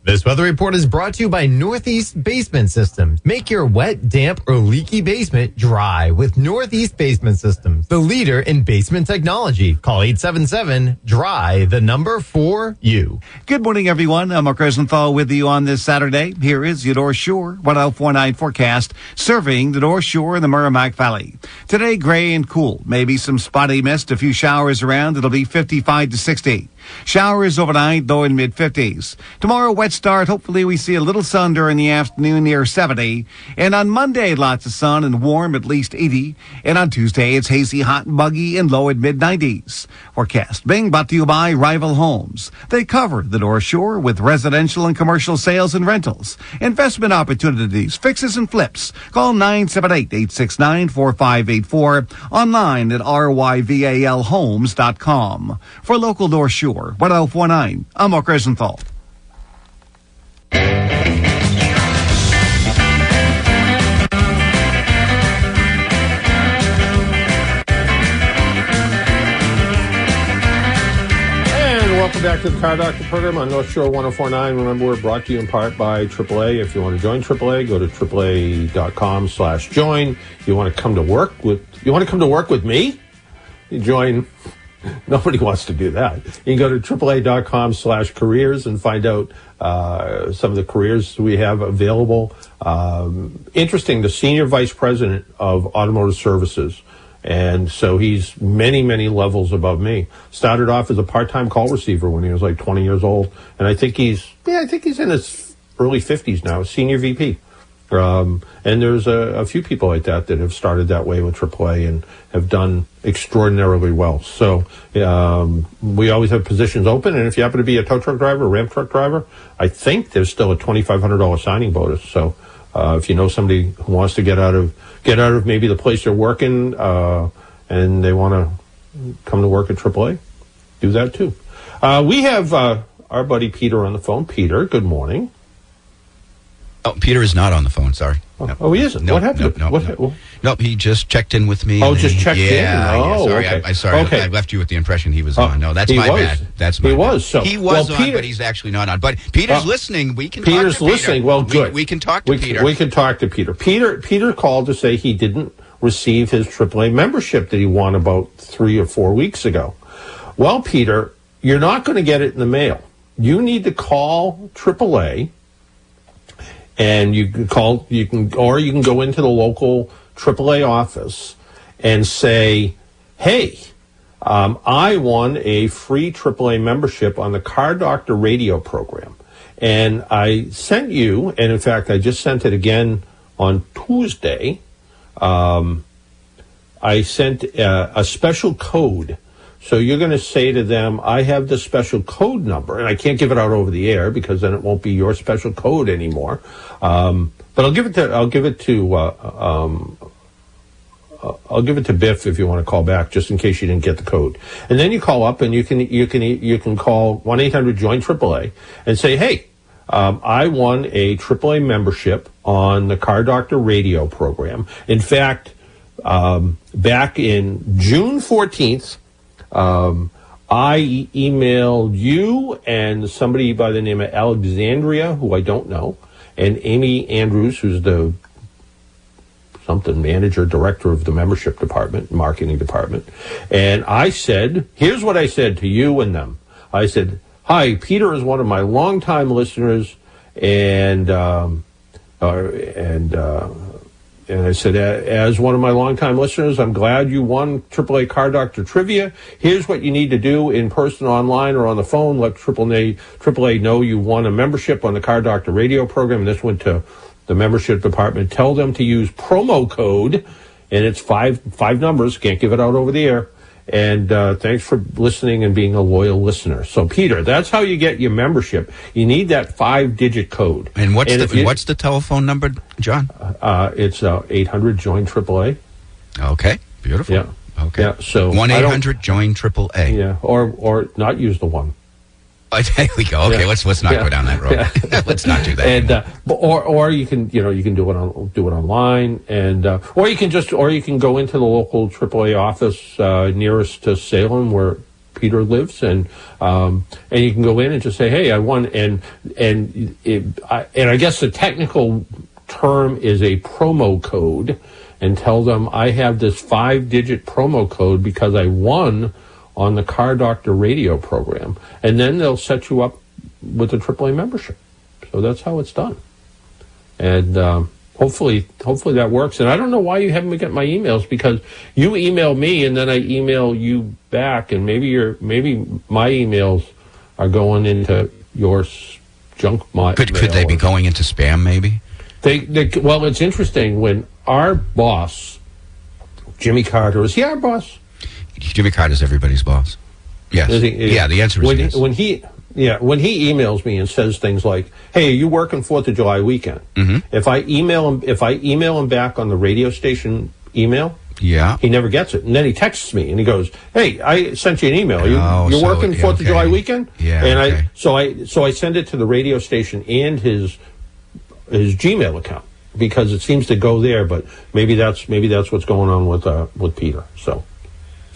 This weather report is brought to you by Northeast Basement Systems. Make your wet, damp, or leaky basement dry with Northeast Basement Systems, the leader in basement technology. Call 877-DRY, the number for you. Good morning, everyone. I'm Mark Rosenthal with you on this Saturday. Here is your North Shore 104.9 forecast, serving the North Shore and the Merrimack Valley. Today, gray and cool. Maybe some spotty mist, a few showers around. It'll be 55 to 60. Showers overnight, though, in mid-50s. Tomorrow, wet start. Hopefully, we see a little sun during the afternoon near 70. And on Monday, lots of sun and warm, at least 80. And on Tuesday, it's hazy, hot, and muggy, and low at mid-90s. Forecast being brought to you by Rival Homes. They cover the North Shore with residential and commercial sales and rentals, investment opportunities, fixes and flips. Call 978-869-4584. Online at ryvalhomes.com. For local North Shore 1049. I'm Mark Rosenthal. And welcome back to the Car Doctor program on North Shore 1049. Remember, we're brought to you in part by AAA. If you want to join AAA, go to AAA.com/join. You want to come to work with me? You join. Nobody wants to do that. You can go to AAA.com/careers and find out some of the careers we have available. Interesting, the senior vice president of automotive services. And so he's many, many levels above me. Started off as a part-time call receiver when he was like 20 years old. And I think he's in his early 50s now, senior VP. And there's a few people like that that have started that way with AAA and have done extraordinarily well. So we always have positions open, and if you happen to be a tow truck driver, a ramp truck driver, I think there's still a $2,500 signing bonus. So if you know somebody who wants to get out of maybe the place they're working and they want to come to work at AAA, do that too. We have our buddy Peter on the phone. Peter, good morning. Oh, Peter is not on the phone, sorry. No. Oh, he isn't? No, what happened? No, he just checked in with me. Oh, just checked in? Oh, yeah, sorry. Okay. Sorry, okay. I left you with the impression he was on. No, that's my bad. That's my bad. He was on, but he's actually not on. But Peter's listening. We can Peter's talk to Peter. Listening. Well, good. We can talk to Peter. We can talk to Peter. Peter called to say he didn't receive his AAA membership that he won about 3 or 4 weeks ago. Well, Peter, you're not going to get it in the mail. You need to call AAA. And you can go into the local AAA office and say, hey, I won a free AAA membership on the Car Doctor radio program. And I sent you, and in fact, I just sent it again on Tuesday. I sent a special code. So you're going to say to them, I have the special code number, and I can't give it out over the air because then it won't be your special code anymore. But I'll give it to Biff if you want to call back, just in case you didn't get the code. And then you call up and you can call 1-800-JOIN-AAA and say, hey, I won a AAA membership on the Car Doctor radio program. In fact, back in June 14th. I emailed you and somebody by the name of Alexandria, who I don't know, and Amy Andrews, who's the manager, director of the membership department, marketing department. And I said, here's what I said to you and them. I said, hi, Peter is one of my longtime listeners, and And I said, as one of my longtime listeners, I'm glad you won AAA Car Doctor Trivia. Here's what you need to do in person, online, or on the phone. Let AAA know you won a membership on the Car Doctor radio program. And this went to the membership department. Tell them to use promo code, and it's five numbers. Can't give it out over the air. And thanks for listening and being a loyal listener. So, Peter, that's how you get your membership. You need that 5-digit code. And what's the telephone number, John? It's 800-JOIN-AAA. Okay, beautiful. Yeah. Okay. Yeah, so 1-800-JOIN-AAA. Yeah, or not use the one. Oh, there we go. Okay, yeah. let's not go down that road. Yeah. Let's not do that. And or you can do it online, and or you can go into the local AAA office nearest to Salem where Peter lives, and you can go in and just say, hey, I won, and I guess the technical term is a promo code, and tell them I have this 5-digit promo code because I won on the Car Doctor radio program, and then they'll set you up with a AAA membership. So that's how it's done. And hopefully that works. And I don't know why you haven't got my emails, because you email me and then I email you back, and maybe my emails are going into your junk mail. Could they be going into spam maybe? Well, it's interesting. When our boss, Jimmy Carter, is he our boss? Jimmy Carter's everybody's boss. Yes. The answer is yes. When he emails me and says things like, "Hey, are you working 4th of July weekend?" Mm-hmm. If I email him back on the radio station email, he never gets it, and then he texts me and he goes, "Hey, I sent you an email. You're working 4th of July weekend?" Yeah. And okay. I send it to the radio station and his Gmail account, because it seems to go there. But maybe that's what's going on with Peter. So.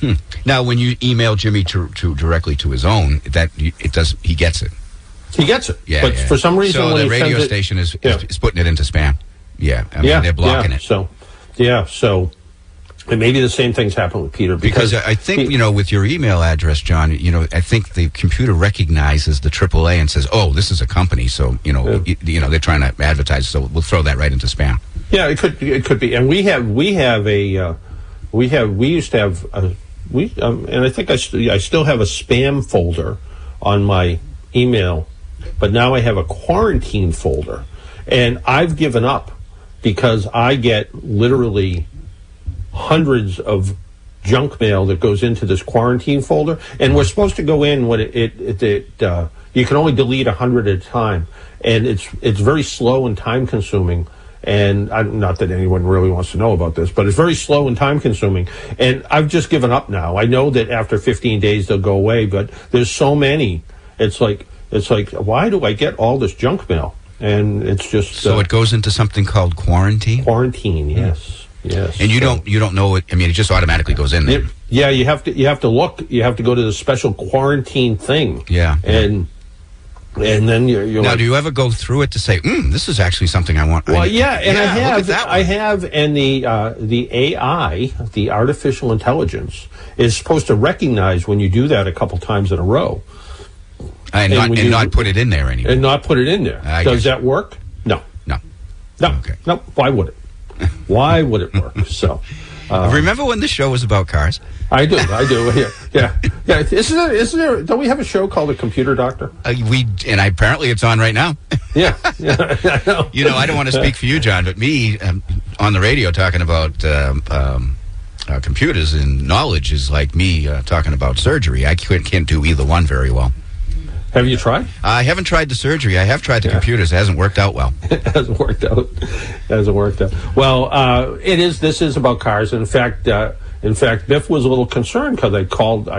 Hmm. Now, when you email Jimmy to directly to his own, he gets it. He gets it. Yeah, but for some reason, so when the radio station is putting it into spam. Yeah, I mean, they're blocking it. So, and maybe the same things happen with Peter because I think with your email address, John. I think the computer recognizes the AAA and says, "Oh, this is a company, so they're trying to advertise, so we'll throw that right into spam." Yeah, it could be, and I still have a spam folder on my email, but now I have a quarantine folder, and I've given up because I get literally hundreds of junk mail that goes into this quarantine folder, and we're supposed to go in when it you can only delete 100 at a time, and it's very slow and time consuming. And not that anyone really wants to know about this, but it's very slow and time-consuming. And I've just given up now. I know that after 15 days they'll go away, but there's so many. It's like, why do I get all this junk mail? And it's just so it goes into something called quarantine. Quarantine, yes, yes. And you don't know it. I mean, it just automatically goes in there. You have to look. You have to go to the special quarantine thing. Yeah, and. And then you're now. Like, do you ever go through it to say, "This is actually something I want"? Well, I have, and the AI, the artificial intelligence, is supposed to recognize when you do that a couple times in a row, and not put it in there anymore. And not put it in there. Does that work? No. Okay. No. Why would it? Why would it work? So. Remember when the show was about cars? I do. Yeah. Isn't there? Don't we have a show called The Computer Doctor? Apparently it's on right now. Yeah. I know. I don't want to speak for you, John, but me on the radio talking about computers and knowledge is like me talking about surgery. I can't do either one very well. Have you tried? I haven't tried the surgery. I have tried the computers. It hasn't worked out well. It hasn't worked out. Well, this is about cars. In fact, Biff was a little concerned because I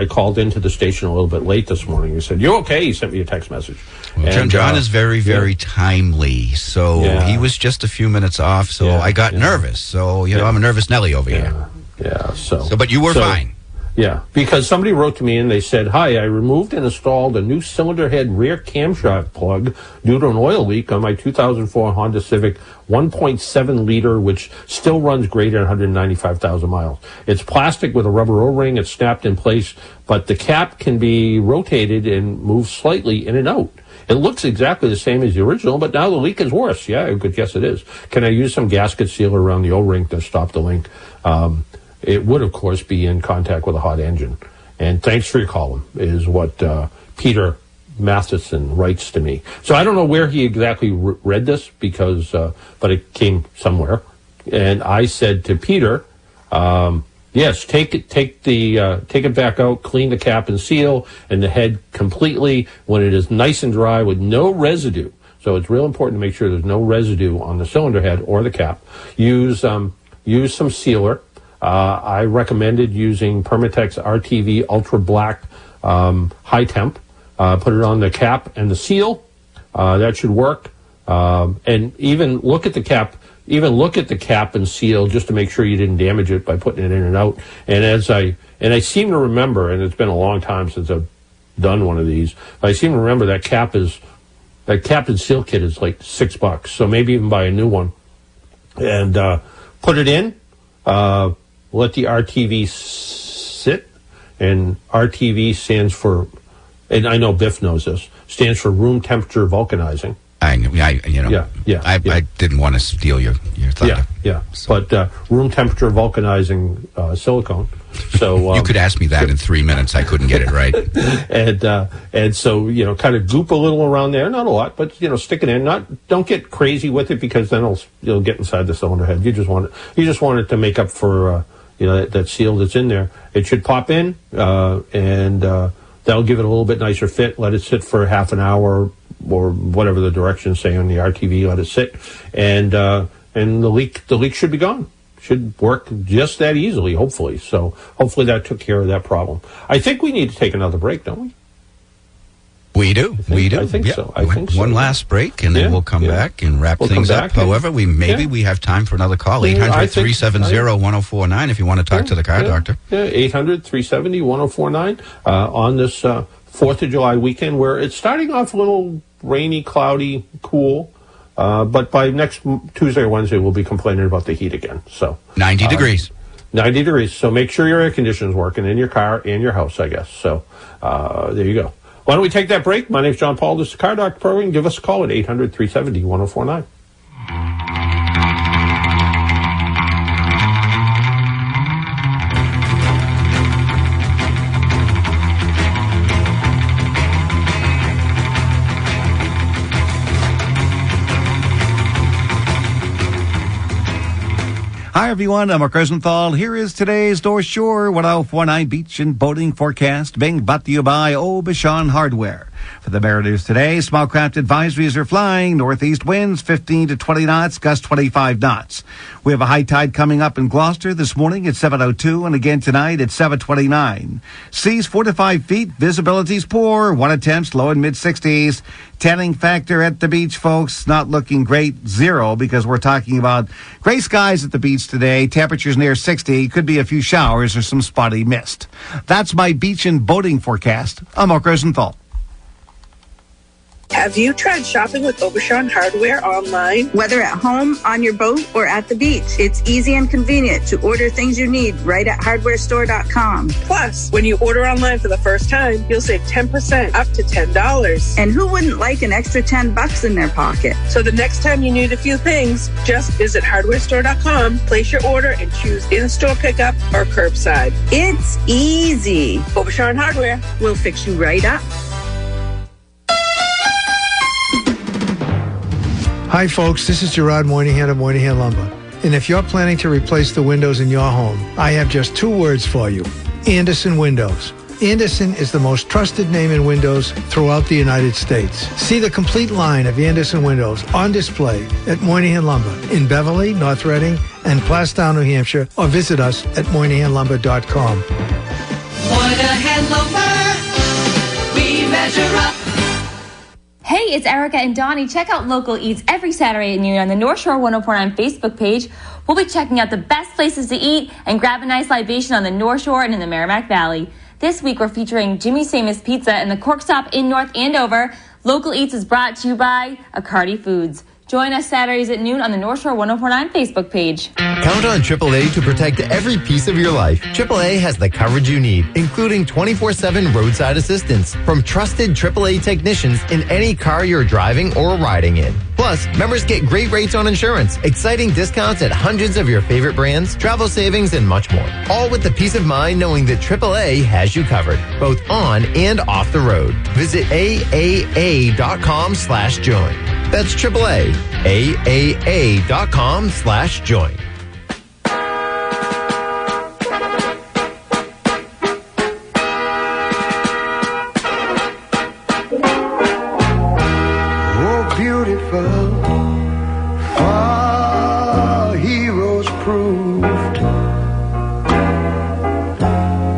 called into the station a little bit late this morning. He said, "You okay?" He sent me a text message. Well, and, John is very, very timely. So he was just a few minutes off. So I got nervous. So, I'm a nervous Nelly over here. Yeah. So but you were fine. Yeah, because somebody wrote to me and they said, "Hi, I removed and installed a new cylinder head rear camshaft plug due to an oil leak on my 2004 Honda Civic 1.7 liter, which still runs great at 195,000 miles. It's plastic with a rubber O-ring. It's snapped in place, but the cap can be rotated and moved slightly in and out. It looks exactly the same as the original, but now the leak is worse. Yeah, I could guess it is. Can I use some gasket sealer around the O-ring to stop the leak? It would, of course, be in contact with a hot engine. And thanks for your column is what Peter Matheson writes to me. So I don't know where he exactly read this, because but it came somewhere. And I said to Peter, yes, take it back out, clean the cap and seal and the head completely when it is nice and dry with no residue. So it's real important to make sure there's no residue on the cylinder head or the cap. Use some sealer. I recommended using Permatex RTV Ultra Black high temp. Put it on the cap and the seal. That should work. And even look at the cap. Even look at the cap and seal just to make sure you didn't damage it by putting it in and out. And I seem to remember, and it's been a long time since I've done one of these, but I seem to remember that cap and seal kit is like $6. So maybe even buy a new one. And put it in. Let the RTV sit, and RTV stands for, and I know Biff knows this, stands for room temperature vulcanizing. I didn't want to steal your thunder. But room temperature vulcanizing silicone. So you could ask me that in 3 minutes. I couldn't get it right. And so, you know, kind of goop a little around there, not a lot, but you know, stick it in. Don't get crazy with it, because then it'll get inside the cylinder head. You just want it to make up for that seal that's in there. It should pop in, and that'll give it a little bit nicer fit. Let it sit for half an hour, or whatever the directions say on the RTV, let it sit, and the leak should be gone. Should work just that easily, hopefully. So hopefully that took care of that problem. I think we need to take another break, don't we? We do. I think so. One last break, and then we'll come back and wrap things up. However, we have time for another call. 800-370-1049 if you want to talk to the car doctor. 800-370-1049 on this 4th of July weekend, where it's starting off a little rainy, cloudy, cool. But by next Tuesday or Wednesday, we'll be complaining about the heat again. So 90 degrees. 90 degrees. So make sure your air conditioner's working in your car and your house, I guess. So there you go. Why don't we take that break? My name's John Paul. This is the Car Doctor Program. Give us a call at 800-370-1049. Hi, everyone. I'm Mark Rosenthal. Here is today's North Shore 104.9 beach and boating forecast, being brought to you by Aubuchon Hardware. For the Mariners today, small craft advisories are flying. Northeast winds 15 to 20 knots, gust 25 knots. We have a high tide coming up in Gloucester this morning at 7:02 and again tonight at 7:29. Seas 4 to 5 feet, visibility's poor, one attempts low and mid-60s. Tanning factor at the beach, folks, not looking great, 0, because we're talking about gray skies at the beach today. Temperatures near 60, could be a few showers or some spotty mist. That's my beach and boating forecast. I'm Mark Rosenthal. Have you tried shopping with Aubuchon Hardware online? Whether at home, on your boat, or at the beach, it's easy and convenient to order things you need right at hardwarestore.com. Plus, when you order online for the first time, you'll save 10% up to $10. And who wouldn't like an extra $10 in their pocket? So the next time you need a few things, just visit hardwarestore.com, place your order, and choose in-store pickup or curbside. It's easy. Aubuchon Hardware will fix you right up. Hi folks, this is Gerard Moynihan of Moynihan Lumber. And if you're planning to replace the windows in your home, I have just 2 words for you: Andersen Windows. Andersen is the most trusted name in windows throughout the United States. See the complete line of Andersen Windows on display at Moynihan Lumber in Beverly, North Reading, and Plastown, New Hampshire, or visit us at MoynihanLumber.com. Moynihan Lumber, we measure up. Hey, it's Erica and Donnie. Check out Local Eats every Saturday at noon on the North Shore 104.9 Facebook page. We'll be checking out the best places to eat and grab a nice libation on the North Shore and in the Merrimack Valley. This week, we're featuring Jimmy Samus Pizza and the Cork Stop in North Andover. Local Eats is brought to you by Acardi Foods. Join us Saturdays at noon on the North Shore 104.9 Facebook page. Count on AAA to protect every piece of your life. AAA has the coverage you need, including 24/7 roadside assistance from trusted AAA technicians in any car you're driving or riding in. Plus, members get great rates on insurance, exciting discounts at hundreds of your favorite brands, travel savings, and much more. All with the peace of mind knowing that AAA has you covered, both on and off the road. Visit AAA.com/join. That's AAA. AAA.com/join. Oh, beautiful. Our heroes proved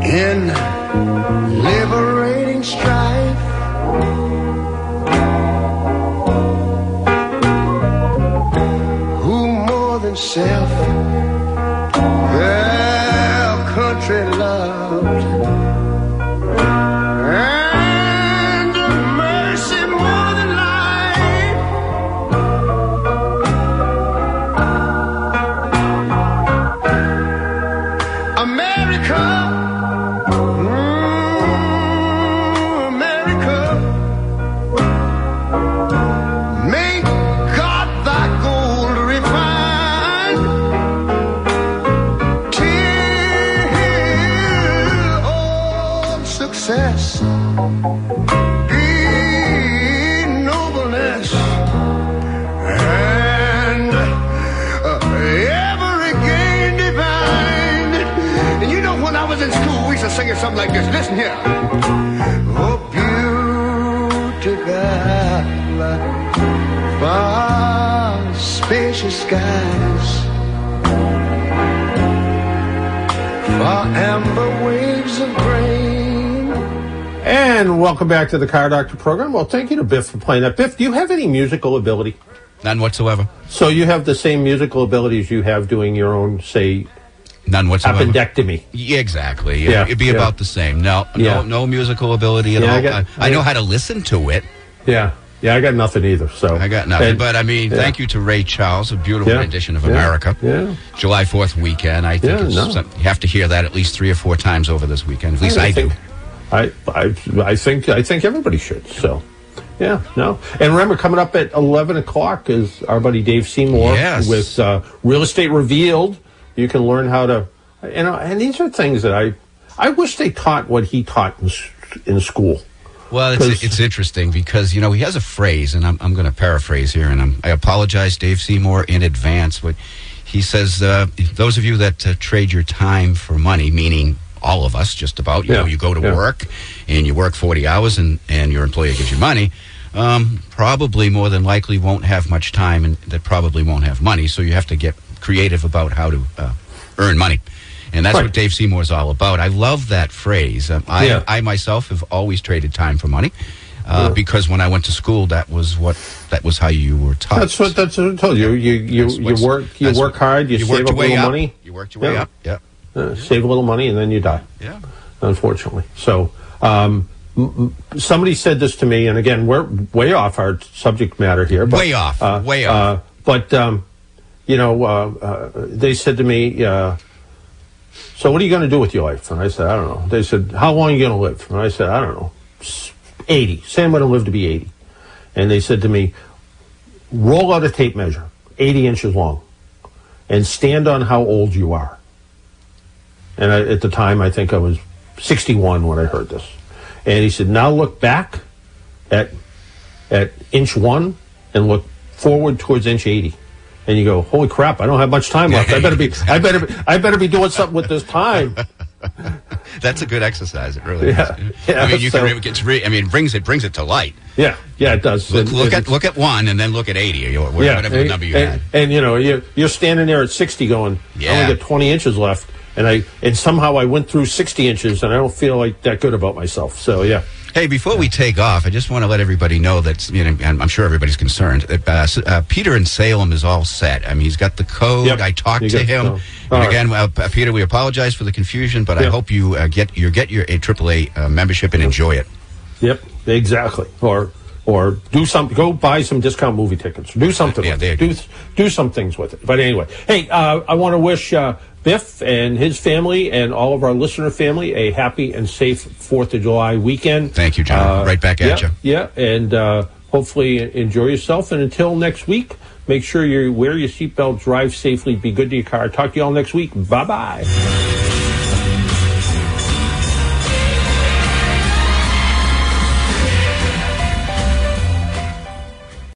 in liberating strife. Self, their country loved, and a mercy more than life. America, America, make God thy gold refine. Success, be nobleness, and every gain divine. And you know, when I was in school, we used to sing it something like this. Listen here. Oh, beautiful, far spacious skies, far amber waves of grain. And welcome back to the Car Doctor program. Well, thank you to Biff for playing that. Biff, do you have any musical ability? None whatsoever. So you have the same musical abilities you have doing your own, say, none whatsoever. Appendectomy. Yeah, exactly. Yeah, it'd be about the same. No musical ability at all. I know how to listen to it. Yeah. Yeah, I got nothing either. So I got nothing. But, I mean, thank you to Ray Charles, a beautiful edition of America. Yeah. July 4th weekend. I think you have to hear that at least 3 or 4 times over this weekend. At least I do. I think everybody should. So, and remember, coming up at 11 o'clock is our buddy Dave Seymour with Real Estate Revealed. You can learn how to, and these are things that I wish they taught what he taught in school. Well, it's interesting because, he has a phrase, and I'm going to paraphrase here, and I apologize, Dave Seymour, in advance, but he says, those of you that trade your time for money, meaning all of us, just about, you know, you go to work and you work 40 hours and your employer gives you money, probably more than likely won't have much time, and that probably won't have money. So you have to get creative about how to earn money. And that's what Dave Seymour is all about. I love that phrase. I myself have always traded time for money because when I went to school, that was how you were taught. That's what I told you. You work hard, you save up a little money. You worked your way up, save a little money, and then you die. Yeah, unfortunately. So somebody said this to me, and again, we're way off our subject matter here. But, way off. They said to me, so what are you going to do with your life? And I said, I don't know. They said, how long are you going to live? And I said, I don't know, 80. Say I'm going to live to be 80. And they said to me, roll out a tape measure, 80 inches long, and stand on how old you are. And at the time, I think I was 61 when I heard this. And he said, now look back at inch 1 and look forward towards inch 80. And you go, holy crap, I don't have much time left. I better be doing something with this time. That's a good exercise. It really is. Yeah, I mean, it brings it to light. Yeah, it does. Look at 1 and then look at 80 or whatever number you had. And you're standing there at 60 going, I only got 20 inches left. And somehow I went through 60 inches, and I don't feel like that good about myself. So, yeah. Hey, before we take off, I just want to let everybody know that, and I'm sure everybody's concerned, that Peter in Salem is all set. I mean, he's got the code. Yep. I talked to him. Again, Peter, we apologize for the confusion, but I hope you get your AAA membership and enjoy it. Yep, exactly. Or or do something. Go buy some discount movie tickets. Do something. Yeah, there you go. Do some things with it. But anyway, hey, I want to wish Biff and his family and all of our listener family a happy and safe 4th of July weekend. Thank you, John. Right back at you. Yeah, and hopefully enjoy yourself. And until next week, make sure you wear your seatbelt, drive safely, be good to your car. Talk to you all next week. Bye-bye.